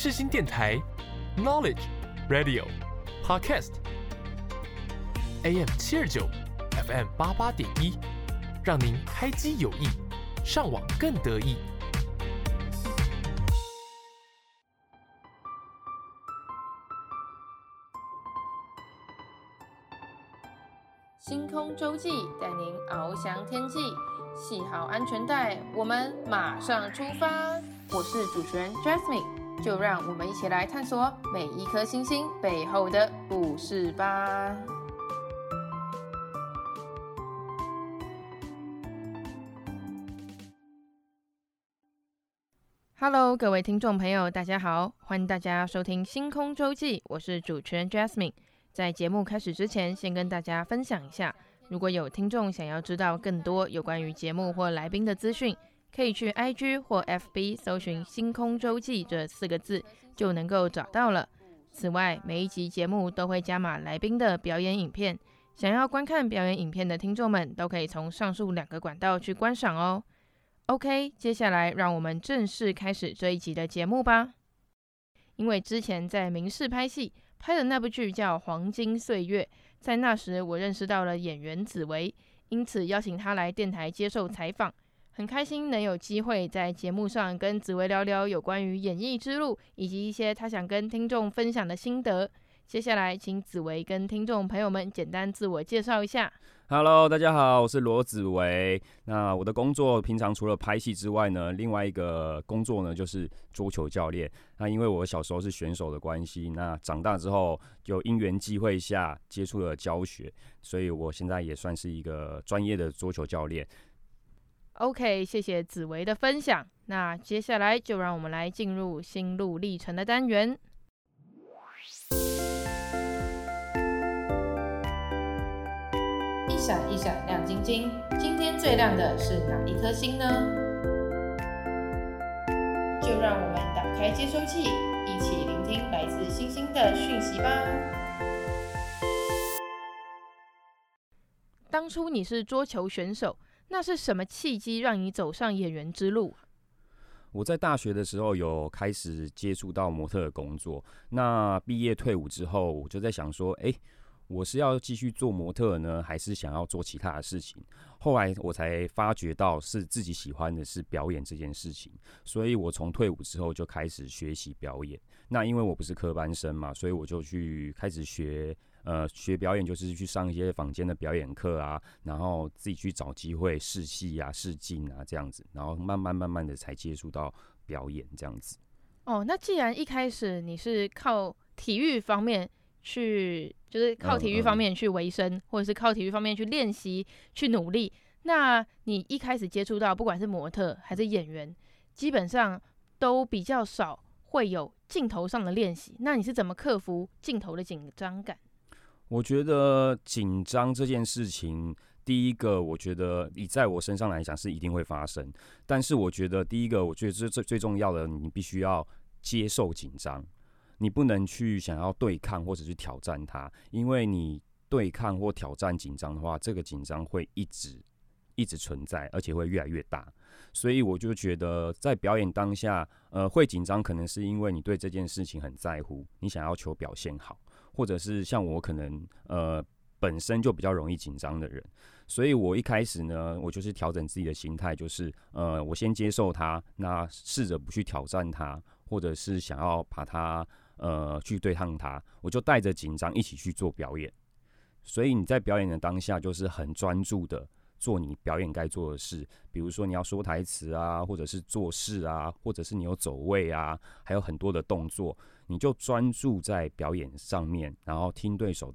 世新电台 Knowledge Radio Podcast AM 79 FM 88.1，让您开机有益，上网更得意。星空周记带您翱翔天际，系好安全带，我们马上出发。我是主持人 Jasmine， 就让我们一起来探索每一颗星星背后的故事吧。Hello， 各位听众朋友，大家好，欢迎大家收听星空周记，我是主持人 Jasmine。在节目开始之前，先跟大家分享一下，如果有听众想要知道更多有关于节目或来宾的资讯，可以去 IG 或 FB 搜寻星空周记这4个字就能够找到了。此外，每一集节目都会加码来宾的表演影片，想要观看表演影片的听众们都可以从上述2个管道去观赏哦。 OK， 接下来让我们正式开始这一集的节目吧。因为之前在民视拍戏拍的那部剧叫《黄金岁月》，在那时我认识到了演员紫薇，因此邀请她来电台接受采访，很开心能有机会在节目上跟紫薇聊聊有关于演艺之路，以及一些她想跟听众分享的心得。接下来请紫薇跟听众朋友们简单自我介绍一下。Hello， 大家好，我是罗紫薇。那我的工作平常除了拍戏之外呢，另外一个工作呢就是桌球教练。那因为我小时候是选手的关系，那长大之后就因缘际会下接触了教学，所以我现在也算是一个专业的桌球教练。OK， 谢谢紫薇的分享。那接下来就让我们来进入心路历程的单元。一闪一闪亮晶晶，今天最亮的是哪一颗星呢？就让我们打开接收器，一起聆听来自星星的讯息吧。当初你是桌球选手，那是什么契机让你走上演员之路？我在大学的时候有开始接触到模特的工作，那毕业退伍之后，我就在想说，我是要继续做模特呢，还是想要做其他的事情？后来我才发觉到是自己喜欢的是表演这件事情，所以我从退伍之后就开始学习表演。那因为我不是科班生嘛，所以我就去开始学表演，就是去上一些坊间的表演课啊，然后自己去找机会试戏啊、试镜啊这样子，然后慢慢的才接触到表演这样子。哦，那既然一开始你是靠体育方面去，就是靠体育方面去维生，或者是靠体育方面去练习、去努力。那你一开始接触到，不管是模特还是演员，基本上都比较少会有镜头上的练习。那你是怎么克服镜头的紧张感？我觉得紧张这件事情，第一个我觉得以在我身上来讲是一定会发生，但是我觉得第一个，我觉得最重要的，你必须要接受紧张。你不能去想要对抗或者去挑战它，因为你对抗或挑战紧张的话，这个紧张会一直存在，而且会越来越大。所以我就觉得在表演当下，会紧张可能是因为你对这件事情很在乎，你想要求表现好，或者是像我可能本身就比较容易紧张的人，所以我一开始呢，我就是调整自己的心态，就是我先接受它，那试着不去挑战它，或者是想要把它去对抗它，我就带着紧张一起去做表演。所以你在表演的当下，就是很专注的做你表演该做的事，比如说你要说台词啊，或者是做事啊，或者是你有走位啊，还有很多的动作，你就专注在表演上面，然后听对手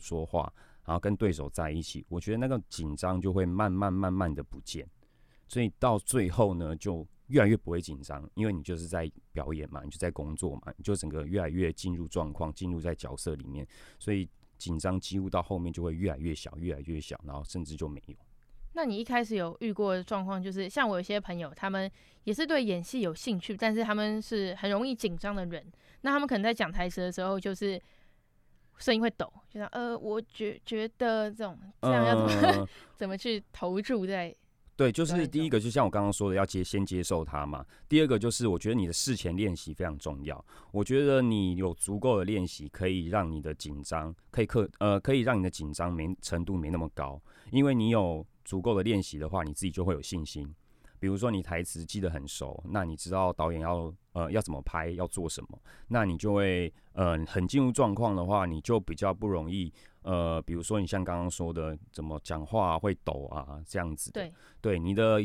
说话，然后跟对手在一起，我觉得那个紧张就会慢慢的不见，所以到最后呢，就越来越不会紧张，因为你就是在表演嘛，你就在工作嘛，你就整个越来越进入状况，进入在角色里面，所以紧张几乎到后面就会越来越小，然后甚至就没有。那你一开始有遇过的状况，就是像我有些朋友，他们也是对演戏有兴趣，但是他们是很容易紧张的人，那他们可能在讲台词的时候，就是声音会抖，就像我觉得这样要怎么去投注在对，就是第一个，就像我刚刚说的，要先接受它嘛。第二个就是，我觉得你的事前练习非常重要。我觉得你有足够的练习，可以让你的紧张，可以让你的紧张程度没那么高。因为你有足够的练习的话，你自己就会有信心。比如说你台词记得很熟，那你知道导演要怎么拍，要做什么，那你就会很进入状况的话，你就比较不容易。比如说你像刚刚说的，怎么讲话会抖啊这样子的，对，你的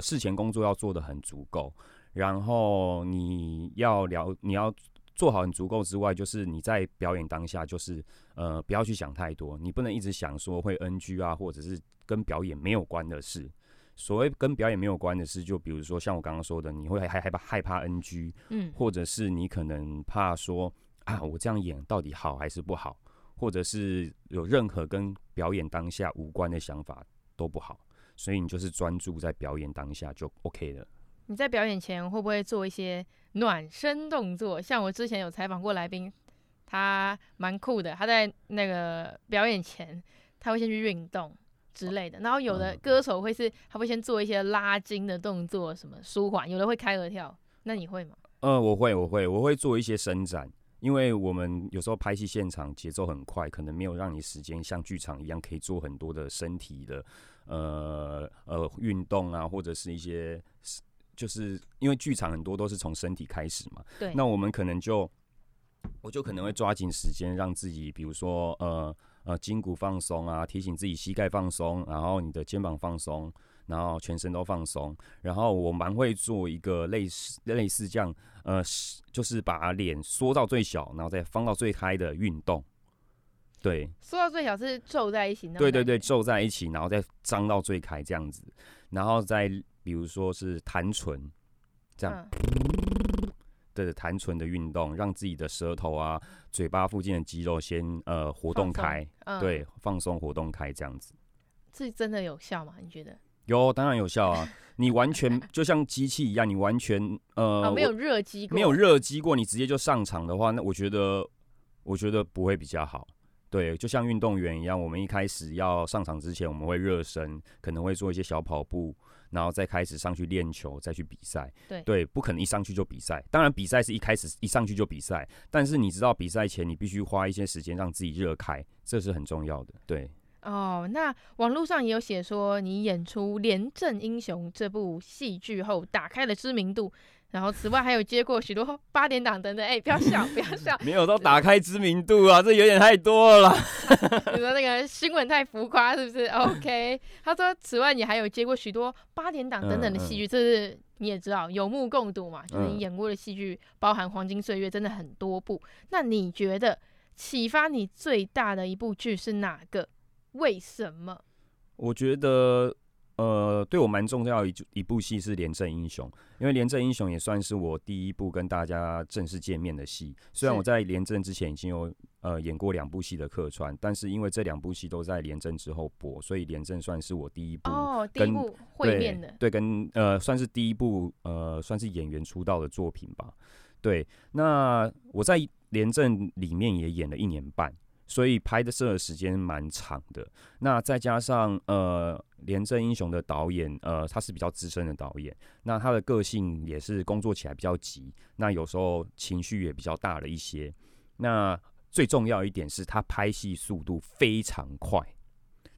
事前工作要做得很足够，然后你要做好很足够之外，就是你在表演当下，就是不要去想太多，你不能一直想说会 NG 啊，或者是跟表演没有关的事。所谓跟表演没有关的事，就比如说像我刚刚说的，你会害怕 NG， 或者是你可能怕说啊，我这样演到底好还是不好。或者是有任何跟表演当下无关的想法都不好，所以你就是专注在表演当下就 OK 了。你在表演前会不会做一些暖身动作？像我之前有采访过来宾，他蛮酷的，他在那个表演前他会先去运动之类的，然后有的歌手会是他会先做一些拉筋的动作，什么舒缓，有的会开合跳，那你会吗？我会做一些伸展。因为我们有时候拍戏现场节奏很快，可能没有让你时间像剧场一样可以做很多的身体的运动啊，或者是一些，就是因为剧场很多都是从身体开始嘛。对。那我就可能会抓紧时间让自己，比如说筋骨放松啊，提醒自己膝盖放松，然后你的肩膀放松，然后全身都放松，然后我蛮会做一个类似这样，就是把脸缩到最小，然后再放到最开的运动。对，缩到最小是皱在一起。对，皱在一起，然后再张到最开这样子，然后再比如说是弹唇，这样，对，弹唇的运动，让自己的舌头啊、嘴巴附近的肌肉先活动开，对，放松活动开这样子。这真的有效吗？你觉得？有，当然有效啊！你完全就像机器一样，你完全没有热机过，你直接就上场的话，那我觉得不会比较好。对，就像运动员一样，我们一开始要上场之前，我们会热身，可能会做一些小跑步，然后再开始上去练球，再去比赛。对，不可能一上去就比赛。当然，比赛是一开始一上去就比赛，但是你知道，比赛前你必须花一些时间让自己热开，这是很重要的。对。哦，那网络上也有写说，你演出《廉政英雄》这部戏剧后打开了知名度，然后此外还有接过许多8点档等等。哎，不要笑，不要笑，没有到打开知名度啊，这有点太多了。你说那个新闻太浮夸是不是 ？OK， 他说此外你还有接过许多8点档等等的戏剧，这是你也知道有目共睹嘛，就是你演过的戏剧，包含《黄金岁月》真的很多部。那你觉得启发你最大的一部剧是哪个？为什么？我觉得，对我蛮重要的一部戏是《廉政英雄》，因为《廉政英雄》也算是我第一部跟大家正式见面的戏。虽然我在廉政之前已经有演过2部戏的客串，但是因为这2部戏都在廉政之后播，所以廉政算是我第一部第一部会面的，对，跟算是第一部算是演员出道的作品吧。对，那我在廉政里面也演了1年半。所以拍的摄的时间蛮长的，那再加上廉政英雄的导演他是比较资深的导演，那他的个性也是工作起来比较急，那有时候情绪也比较大了一些。那最重要一点是他拍戏速度非常快，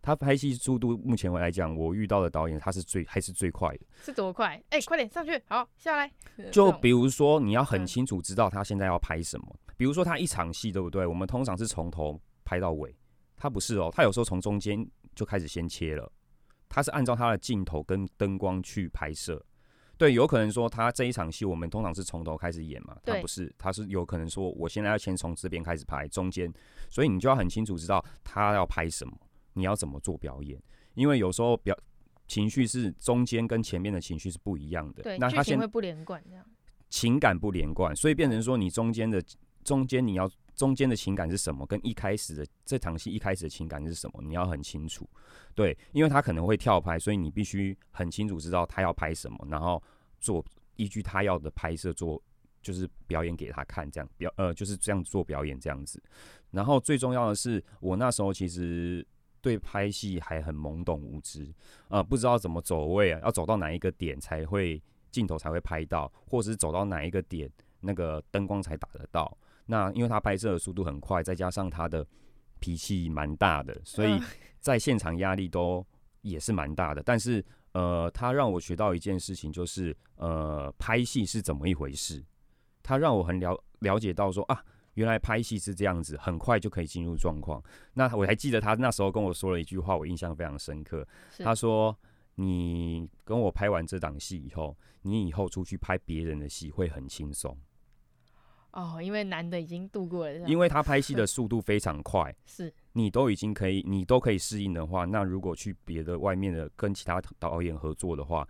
他拍戏速度目前来讲，我遇到的导演他是还是最快的。是多快？哎，快点上去，好下来。就比如说你要很清楚知道他现在要拍什么。比如说他一场戏，对不对？我们通常是从头拍到尾，他不是哦，他有时候从中间就开始先切了，他是按照他的镜头跟灯光去拍摄。对，有可能说他这一场戏我们通常是从头开始演嘛，他不是，他是有可能说我现在要先从这边开始拍，中间，所以你就要很清楚知道他要拍什么，你要怎么做表演，因为有时候情绪是中间跟前面的情绪是不一样的，对，那他现在会不连贯，这样情感不连贯，所以变成说你中间的情感是什么，跟一开始的这场戏一开始的情感是什么，你要很清楚。对，因为他可能会跳拍，所以你必须很清楚知道他要拍什么，然后做依据他要的拍摄做，就是表演给他看，这样就是这样做表演这样子。然后最重要的是，我那时候其实对拍戏还很懵懂无知，不知道怎么走位啊，要走到哪一个点才会镜头才会拍到，或是走到哪一个点那个灯光才打得到。那因为他拍摄的速度很快，再加上他的脾气蛮大的，所以在现场压力都也是蛮大的。但是他让我学到一件事情，就是拍戏是怎么一回事。他让我很了解到说啊，原来拍戏是这样子，很快就可以进入状况。那我还记得他那时候跟我说了一句话，我印象非常深刻。他说：“你跟我拍完这档戏以后，你以后出去拍别人的戏会很轻松。”哦，因为男的已经度过了，因为他拍戏的速度非常快，是你都已经可以，你都可以适应的话，那如果去别的外面的跟其他导演合作的话，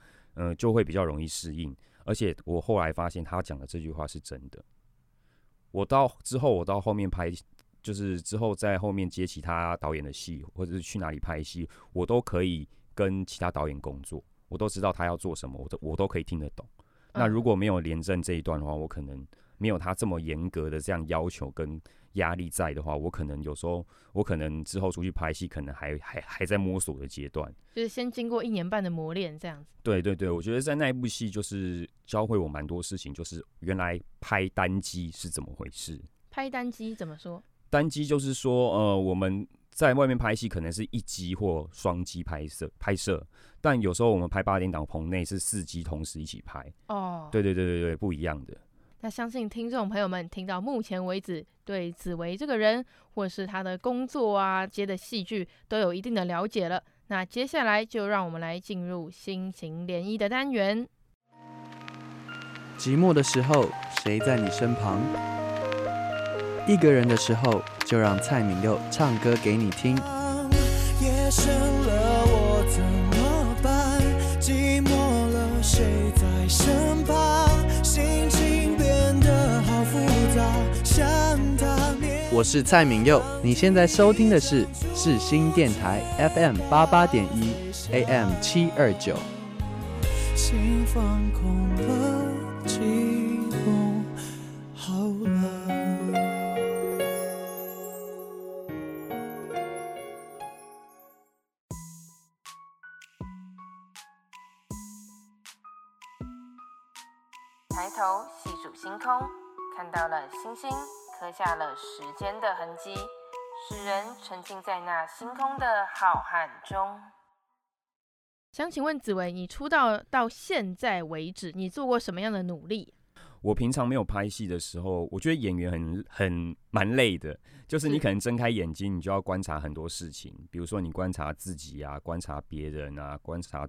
就会比较容易适应。而且我后来发现他讲的这句话是真的。我到后面拍，就是之后在后面接其他导演的戏，或者是去哪里拍戏，我都可以跟其他导演工作，我都知道他要做什么，我都可以听得懂。那如果没有廉政这一段的话，我可能没有他这么严格的这样要求跟压力在的话，我可能有时候，我可能之后出去拍戏，可能还在摸索的阶段，就是先经过1年半的磨练这样子。对对对，我觉得在那一部戏就是教会我蛮多事情，就是原来拍单机是怎么回事。拍单机怎么说？单机就是说，我们在外面拍戏可能是一机或双机拍摄，但有时候我们拍8点档棚内是4机同时一起拍。哦，对对对对对，不一样的。那相信听众朋友们听到目前为止，对子维这个人或是他的工作啊、接的戏剧都有一定的了解了。那接下来就让我们来进入心情涟漪的单元。寂寞的时候，谁在你身旁？一个人的时候，就让蔡旻佑唱歌给你听。夜深了，我怎么办？寂寞了，谁在身旁？心情变得好复杂，像他面。我是蔡旻佑，你现在收听的是世新电台 FM88.1 AM729。心放空了，寂寞好了。抬头细数星空，看到了星星，刻下了时间的痕迹，使人沉浸在那星空的浩瀚中。想请问子维，你出道到现在为止，你做过什么样的努力？我平常没有拍戏的时候，我觉得演员很蛮累的，就是你可能睁开眼睛，你就要观察很多事情，比如说你观察自己啊，观察别人啊，观察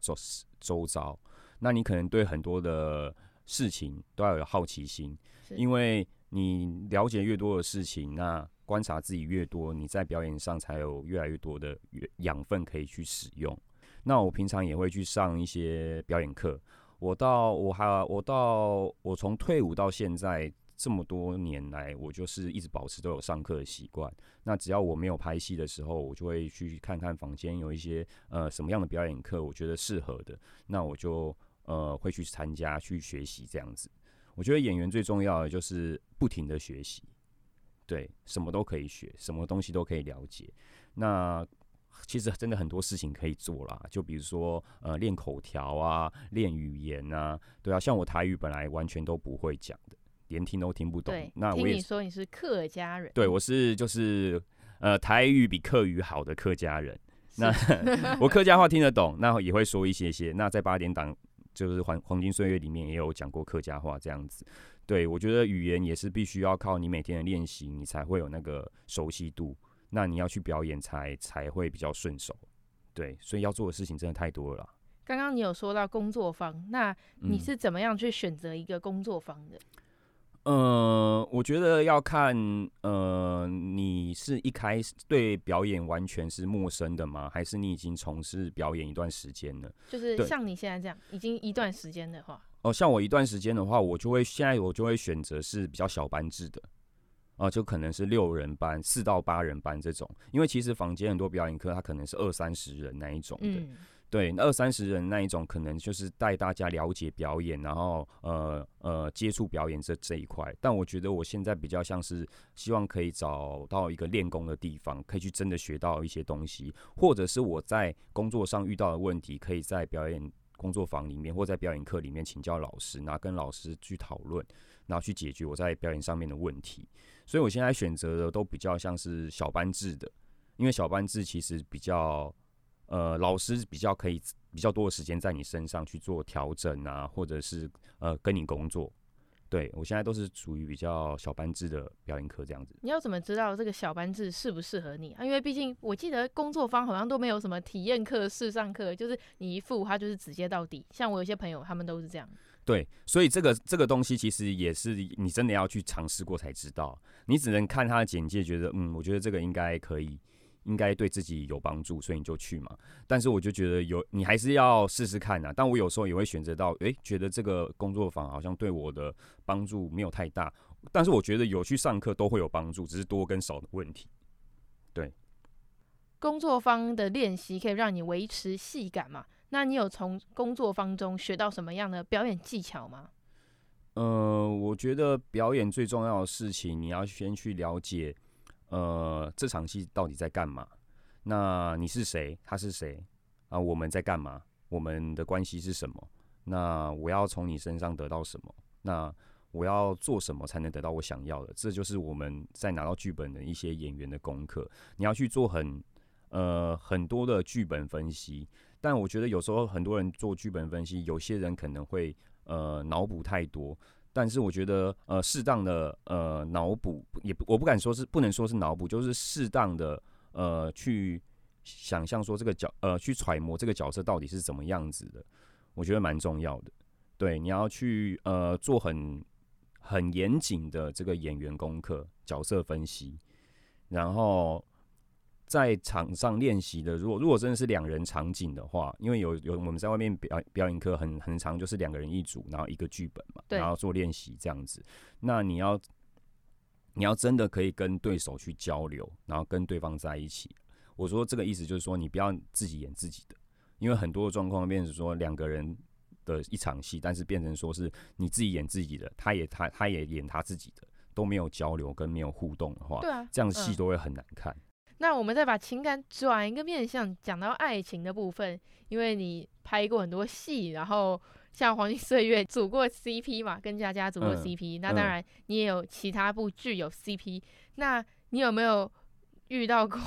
周遭，那你可能对很多的事情都要有好奇心，因为你了解越多的事情，那观察自己越多，你在表演上才有越来越多的养分可以去使用。那我平常也会去上一些表演课。我从退伍到现在这么多年来，我就是一直保持都有上课的习惯。那只要我没有拍戏的时候，我就会去看看房间有一些什么样的表演课，我觉得适合的，那我就会去参加去学习这样子。我觉得演员最重要的就是不停的学习，对，什么都可以学，什么东西都可以了解。那其实真的很多事情可以做啦，就比如说练口条啊，练语言啊，对啊，像我台语本来完全都不会讲的，连听都听不懂。对，那我也听你说你是客家人，对，我是就是台语比客语好的客家人。那我客家话听得懂，那也会说一些些。那在8点档。就是黄金岁月里面也有讲过客家话这样子，对，我觉得语言也是必须要靠你每天的练习，你才会有那个熟悉度，那你要去表演才会比较顺手，对，所以要做的事情真的太多了啦。刚刚你有说到工作坊，那你是怎么样去选择一个工作坊的？我觉得要看你是一开始对表演完全是陌生的吗？还是你已经从事表演一段时间了？就是像你现在这样，已经一段时间的话，像我一段时间的话，我就会选择是比较小班制的，就可能是6人班、4到8人班这种，因为其实坊间很多表演课它可能是20-30人那一种的。对，20-30人那一种，可能就是带大家了解表演，然后接触表演这一块。但我觉得我现在比较像是希望可以找到一个练功的地方，可以去真的学到一些东西，或者是我在工作上遇到的问题，可以在表演工作坊里面或在表演课里面请教老师，然后跟老师去讨论，然后去解决我在表演上面的问题。所以我现在选择的都比较像是小班制的，因为小班制其实比较。老师比较多的时间在你身上去做调整啊，或者是跟你工作。对，我现在都是属于比较小班制的表演课这样子。你要怎么知道这个小班制适不适合你啊？因为毕竟我记得工作坊好像都没有什么体验课、试上课，就是你一付它就是直接到底。像我有些朋友他们都是这样。对，所以这个东西其实也是你真的要去尝试过才知道。你只能看他的简介，觉得我觉得这个应该可以。应该对自己有帮助，所以你就去嘛。但是我就觉得你还是要试试看啊。但我有时候也会选择到，觉得这个工作坊好像对我的帮助没有太大。但是我觉得有去上课都会有帮助，只是多跟少的问题。对，工作坊的练习可以让你维持戏感嘛？那你有从工作坊中学到什么样的表演技巧吗？我觉得表演最重要的事情，你要先去了解。这场戏到底在干嘛？那你是谁？他是谁？啊，我们在干嘛？我们的关系是什么？那我要从你身上得到什么？那我要做什么才能得到我想要的？这就是我们在拿到剧本的一些演员的功课。你要去做很多的剧本分析，但我觉得有时候很多人做剧本分析，有些人可能会脑补太多。但是我觉得，适当的脑补，我不敢说是不能说是脑补，就是适当的去想象说这个去揣摩这个角色到底是怎么样子的，我觉得蛮重要的。对，你要去做很严谨的这个演员功课、角色分析，然后在场上练习的。如果真的是两人场景的话，因为有我们在外面表演课很常就是两个人一组，然后一个剧本嘛，然后做练习这样子。那你要真的可以跟对手去交流，然后跟对方在一起。我说这个意思就是说，你不要自己演自己的，因为很多的状况变成说两个人的一场戏，但是变成说是你自己演自己的，他也演他自己的，都没有交流跟没有互动的话，对啊，这样戏都会很难看。那我们再把情感转一个面向，讲到爱情的部分，因为你拍过很多戏，然后像《黄金岁月》组过 CP 嘛，跟佳佳组过 CP，那当然你也有其他部剧有 CP，那你有没有遇到过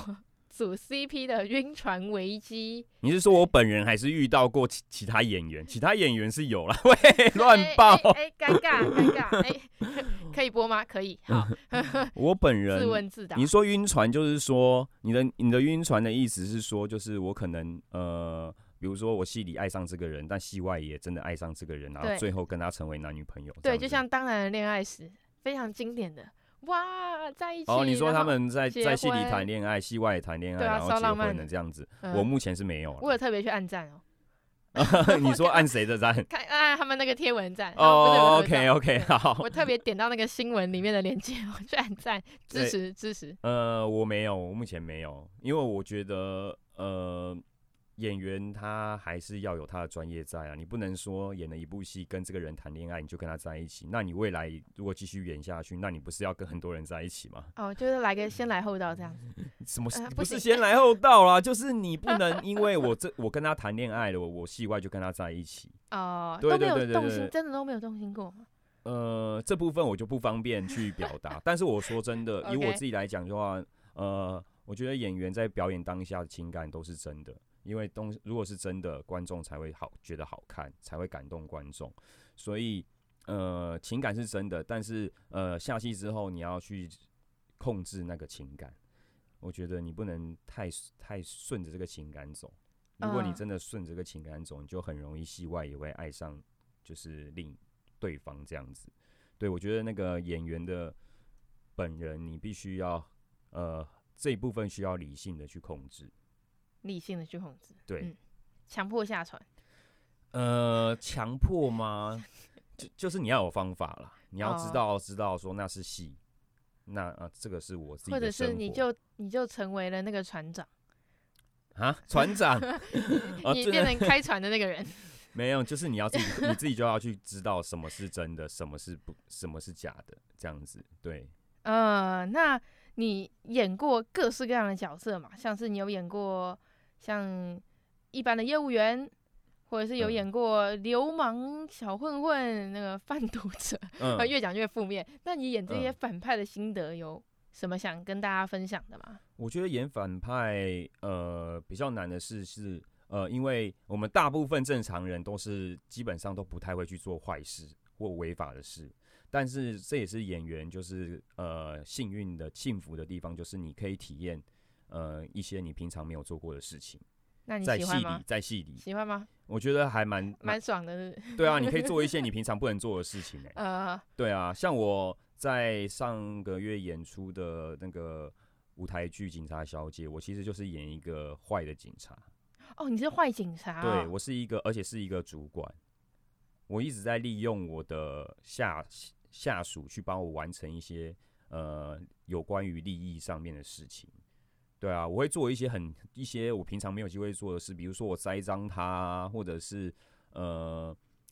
组 CP 的晕船危机？你是说我本人，还是遇到过其他演员？其他演员是有啦，喂，乱爆，尴尬，可以播吗？可以，好。我本人自问自答。你说晕船，就是说你的晕船的意思是说，就是我可能比如说我戏里爱上这个人，但戏外也真的爱上这个人，然后最后跟他成为男女朋友。对，就像《当然的恋爱时》，非常经典的。哇，在一起哦！你说他们在戏里谈恋爱，戏外也谈恋爱，然后结婚了这样子。我目前是没有了。我有特别去按赞哦。你说按谁的赞？按他们那个贴文赞。哦 ，OK， 好。我特别点到那个新闻里面的链接，我去按赞支持。我没有，我目前没有，因为我觉得演员他还是要有他的专业在啊，你不能说演了一部戏跟这个人谈恋爱你就跟他在一起，那你未来如果继续演下去，那你不是要跟很多人在一起吗？哦，就是来个先来后到这样子。什么不是先来后到啦？就是你不能因为我跟他谈恋爱了，我戏外就跟他在一起。哦，对对对对对，都没有动心，真的都没有动心过吗？这部分我就不方便去表达，但是我说真的，以我自己来讲的话，我觉得演员在表演当下的情感都是真的。因为如果是真的，观众才会觉得好看，才会感动观众。所以，情感是真的，但是下戏之后你要去控制那个情感。我觉得你不能太顺着这个情感走。如果你真的顺着这个情感走，你就很容易戏外也会爱上，就是对方这样子。对，我觉得那个演员的本人，你必须要这一部分需要理性的去控制。理性的去控制，对，强迫下船。强迫吗？就是你要有方法啦，你要知道说那是戏，那这个是我自己的生活，或者是你就成为了那个船长。啊，船长，你变成开船的那个人。没有，就是你要自己，你自己就要去知道什么是真的，什么是假的，这样子。对。那你演过各式各样的角色嘛？像是你有演过像一般的业务员，或者是有演过流氓小混混、那个贩毒者，越讲越负面。那你演这些反派的心得有什么想跟大家分享的吗？我觉得演反派，比较难的是。因为我们大部分正常人都是基本上都不太会去做坏事或违法的事，但是这也是演员就是幸运的幸福的地方，就是你可以体验一些你平常没有做过的事情。那你喜欢吗？在戏里喜欢吗？我觉得还蛮爽的是不是。对啊，你可以做一些你平常不能做的事情对啊，像我在上个月演出的那个舞台剧《警察小姐》，我其实就是演一个坏的警察。哦，你是坏警察哦。对，我是一个，而且是一个主管。我一直在利用我的下属去帮我完成一些有关于利益上面的事情。对啊，我会做一些我平常没有机会做的事，比如说我栽赃他，或者是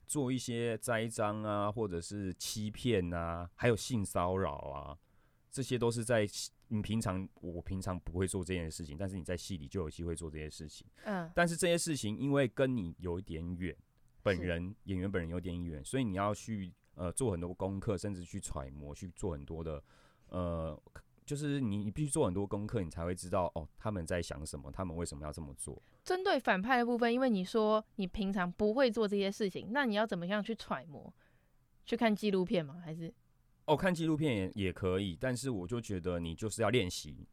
做一些栽赃啊，或者是欺骗啊，还有性骚扰啊，这些都是在。我平常不会做这件事情，但是你在戏里就有机会做这些事情。但是这些事情因为跟你有一点远，演员本人有点远，所以你要去做很多功课，甚至去揣摩，去做很多的就是你必须做很多功课，你才会知道哦，他们在想什么，他们为什么要这么做。针对反派的部分，因为你说你平常不会做这些事情，那你要怎么样去揣摩？去看纪录片吗？还是？哦，看纪录片也可以，但是我就觉得你就是要练习，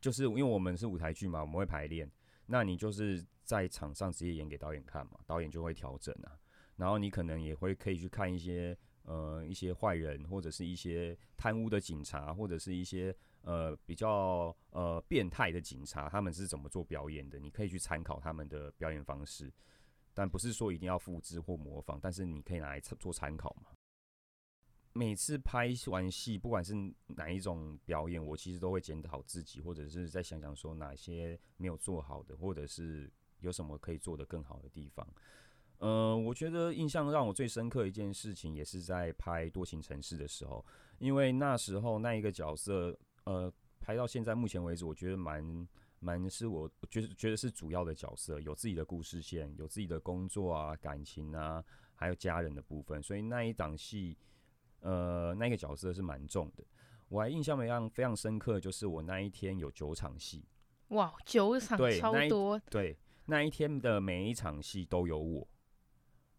就是因为我们是舞台剧嘛，我们会排练，那你就是在场上直接演给导演看嘛，导演就会调整啊，然后你可能也会可以去看一些坏人，或者是一些贪污的警察，或者是一些比较变态的警察，他们是怎么做表演的，你可以去参考他们的表演方式，但不是说一定要复制或模仿，但是你可以拿来做参考嘛。每次拍完戏，不管是哪一种表演，我其实都会检讨自己，或者是再想想说哪些没有做好的，或者是有什么可以做得更好的地方。我觉得印象让我最深刻一件事情，也是在拍《多情城市》的时候，因为那时候那一个角色，拍到现在目前为止，我觉得蛮是我觉得是主要的角色，有自己的故事线，有自己的工作啊、感情啊，还有家人的部分，所以那一档戏。那个角色是蛮重的，我还印象非常深刻，就是我那一天有9场戏，哇，9场超多，对，那一天的每一场戏都有我，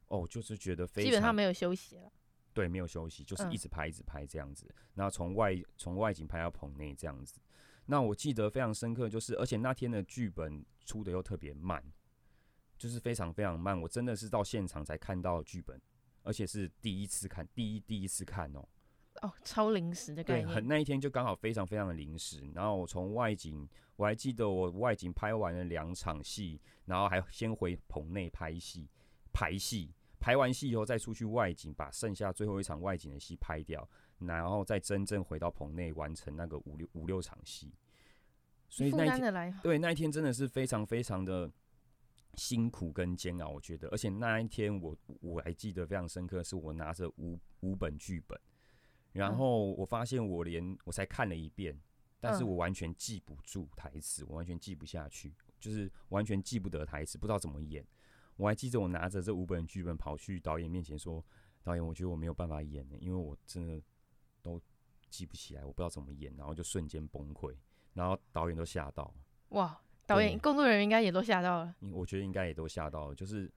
哦，就是觉得非常基本上没有休息了，对，没有休息，就是一直拍这样子，然后从外景拍到棚内这样子。那我记得非常深刻，就是而且那天的剧本出的又特别慢，就是非常非常慢，我真的是到现场才看到剧本。而且是第一次看哦，超临时的概念。对，那一天就刚好非常非常的临时。然后我从外景，我还记得我外景拍完了2场戏，然后还先回棚内排戏，排完戏以后再出去外景，把剩下最后一场外景的戏拍掉，然后再真正回到棚内完成那个5-6场戏。所以那一天，对，那一天真的是非常非常的。辛苦跟煎熬，我觉得，而且那一天我还记得非常深刻，是我拿着5本剧本，然后我发现我才看了一遍，但是我完全记不住台词，我完全记不下去，就是完全记不得台词，不知道怎么演。我还记得我拿着这5本剧本跑去导演面前说：“导演，我觉得我没有办法演，因为我真的都记不起来，我不知道怎么演。”然后就瞬间崩溃，然后导演都吓到。哇！导演、工作人员应该也都吓到了，我觉得应该也都吓到了。就是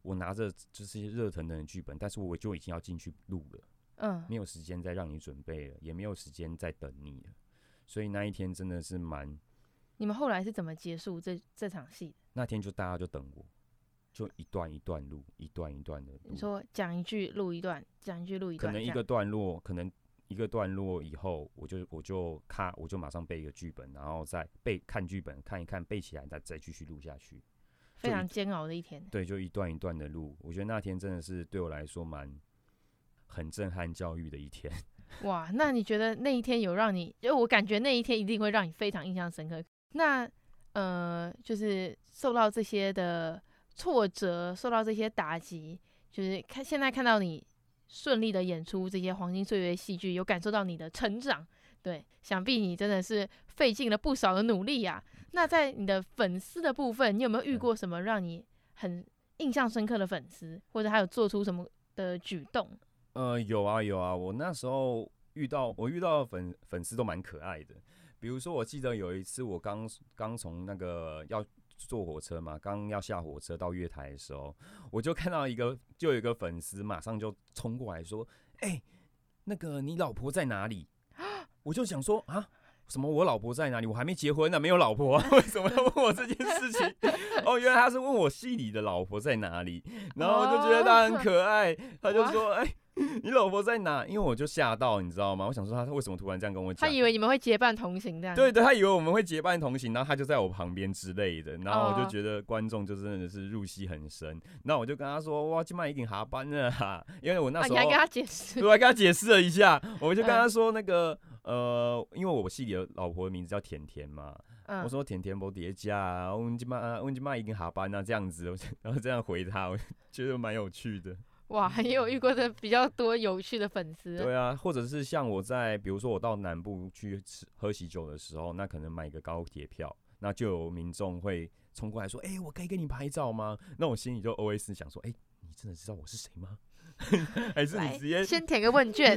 我拿着就是热腾腾的剧本，但是我就已经要进去录了，没有时间再让你准备了，也没有时间再等你了。所以那一天真的是蛮……你们后来是怎么结束这场戏？那天就大家就等我，就一段一段录，一段一段的录。你说讲一句录一段，讲一句录一段，可能一个段落，可能。一个段落以后，我就马上背一个剧本，然后再看剧本看一看，背起来再继续录下去。非常煎熬的一天。对，就一段一段的录，我觉得那天真的是对我来说很震撼教育的一天。哇，那你觉得那一天有让你？因为我感觉那一天一定会让你非常印象深刻。那就是受到这些的挫折，受到这些打击，就是现在看到你顺利的演出这些黄金岁月戏剧，有感受到你的成长，对，想必你真的是费尽了不少的努力啊。那在你的粉丝的部分，你有没有遇过什么让你很印象深刻的粉丝，或者还有做出什么的举动？有啊有啊，我那时候遇到的粉丝都蛮可爱的。比如说，我记得有一次我刚从那个要坐火车嘛，刚要下火车到月台的时候，我就看到有一个粉丝马上就冲过来说：“欸，那个你老婆在哪里？”我就想说啊，什么我老婆在哪里？我还没结婚呢，没有老婆，为什么要问我这件事情？哦，原来他是问我戏里的老婆在哪里，然后我就觉得他很可爱，他就说：“哎，你老婆在哪？”因为我就吓到，你知道吗？我想说他为什么突然这样跟我讲？他以为你们会结伴同行，这样。对对，他以为我们会结伴同行，然后他就在我旁边之类的，然后我就觉得观众就真的是入戏很深。然后我就跟他说：“哇，今晚已经下班了哈。”因为我那时候你还跟他解释，我还跟他解释了一下，我就跟他说那个。因为我戏里的老婆的名字叫甜甜嘛，我说甜甜没在家，我们现在已经下班了这样子，然后这样回他，我觉得蛮有趣的。哇，也有遇过的比较多有趣的粉丝。对啊，或者是像我在，比如说我到南部去喝喜酒的时候，那可能买个高铁票，那就有民众会冲过来说：“欸，我可以跟你拍照吗？”那我心里就 OS 想说：“欸，你真的知道我是谁吗？”还是你直接先填个问卷，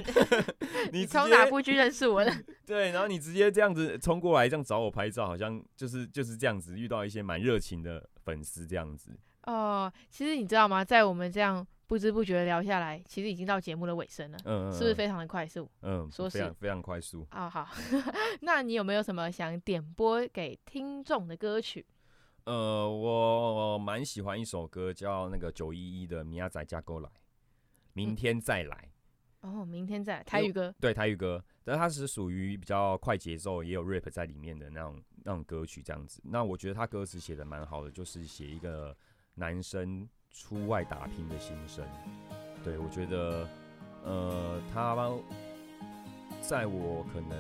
你从哪部剧认识我的？对，然后你直接这样子冲过来，这样找我拍照，好像就是这样子，遇到一些蛮热情的粉丝这样子。哦，其实你知道吗？在我们这样不知不觉的聊下来，其实已经到节目的尾声了，是不是非常的快速？说是非常非常快速。啊，好，那你有没有什么想点播给听众的歌曲？我蛮喜欢一首歌叫那个911的《明仔才过来》。明天再来，哦，明天再来，台语歌，对，台语歌，但它是属于比较快节奏，也有 rap 在里面的那种歌曲这样子。那我觉得他歌词写的蛮好的，就是写一个男生出外打拼的心声。对，我觉得，他在我可能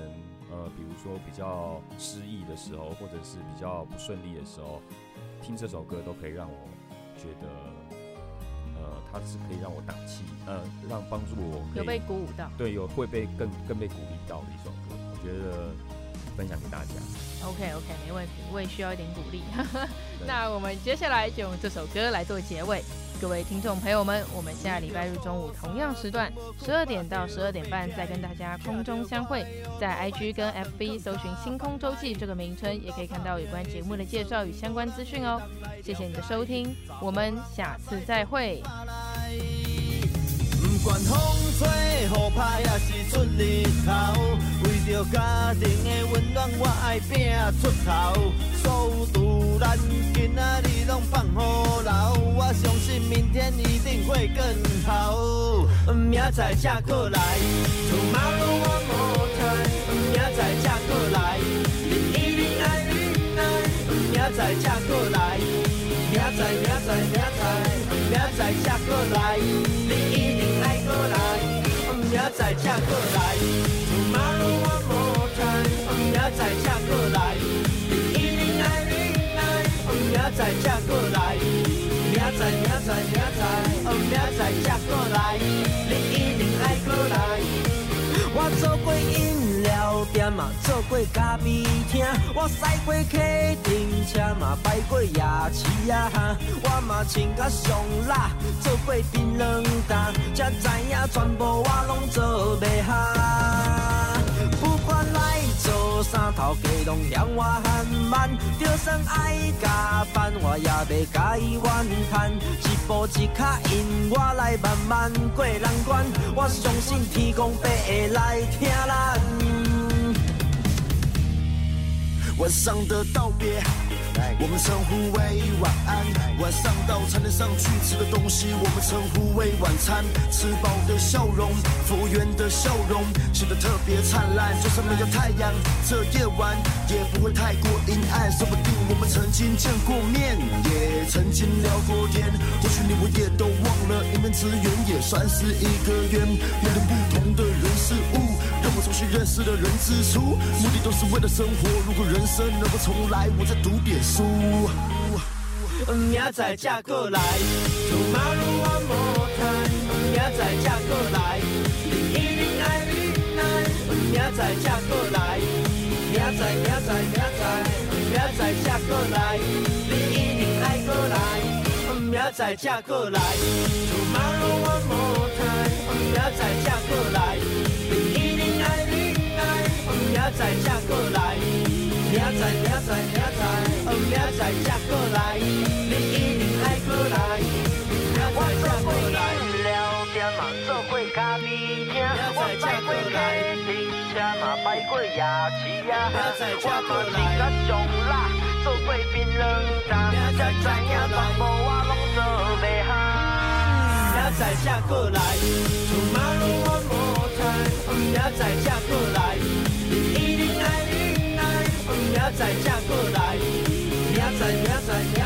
比如说比较失意的时候，或者是比较不顺利的时候，听这首歌都可以让我觉得。它是可以让我打气，帮助我有被鼓舞到，对，有会被更被鼓励到的一首歌，我觉得分享给大家。OK， 没问题，我也需要一点鼓励。那我们接下来就用这首歌来做结尾，各位听众朋友们，我们下礼拜日中午同样时段，12点到12点半再跟大家空中相会。在 IG 跟 FB 搜寻“星空周记”这个名称，也可以看到有关节目的介绍与相关资讯哦。谢谢你的收听，我们下次再会。不管风吹雨打也是出日头，为着家庭的温暖，我爱拼出头。所有突然今仔日拢放好流，我相信明天一定会更好。明仔才过来 ，Tomorrow one more time， 明仔才过来，明仔明仔才过来，明仔才过来。明仔才过来 ，Tomorrow one more time。明仔才过来，109.9。明仔才过来，明仔，明仔才过来，你一定爱过来。我做过饮料店嘛，做过咖啡厅，我驶过客停车嘛，摆过夜市啊，我嘛穿甲上辣，做过槟榔摊，才知影全部我拢做袂下。不管来做啥头家，拢让我很慢，就算爱加班，我也袂甲伊怨叹。一步一脚印，我来慢慢过难关。我相信天公伯会来疼咱。晚上的道别。我们称呼为晚安，晚上到餐厅上去吃的东西，我们称呼为晚餐。吃饱的笑容，服务员的笑容，显得特别灿烂。就算没有太阳，这夜晚也不会太过阴暗。说不定我们曾经见过面，也曾经聊过天。或许你我也都忘了，因面之缘也算是一个缘。面对不同的人事物，让我重新认识的人之初，目的都是为了生活。如果人生能够重来，我再读点书。明仔才过来 ，Tomorrow one more time。明仔才过来，明仔才过来，明仔才过来，你一定爱过来。明仔才过来 ，Tomorrow one more time。明仔才过来，你一定爱明仔才过来，明仔才过来，你一定爱过来。我做过来，聊天嘛做过咖啡厅，我载过客，停车嘛摆过夜市啊，我嘛是甲上辣，做过槟榔摊，才知影全部我拢做袂下。明仔才过来 ，Tomorrow one more time。明仔才过来，你一定爱，明仔才过来，明仔。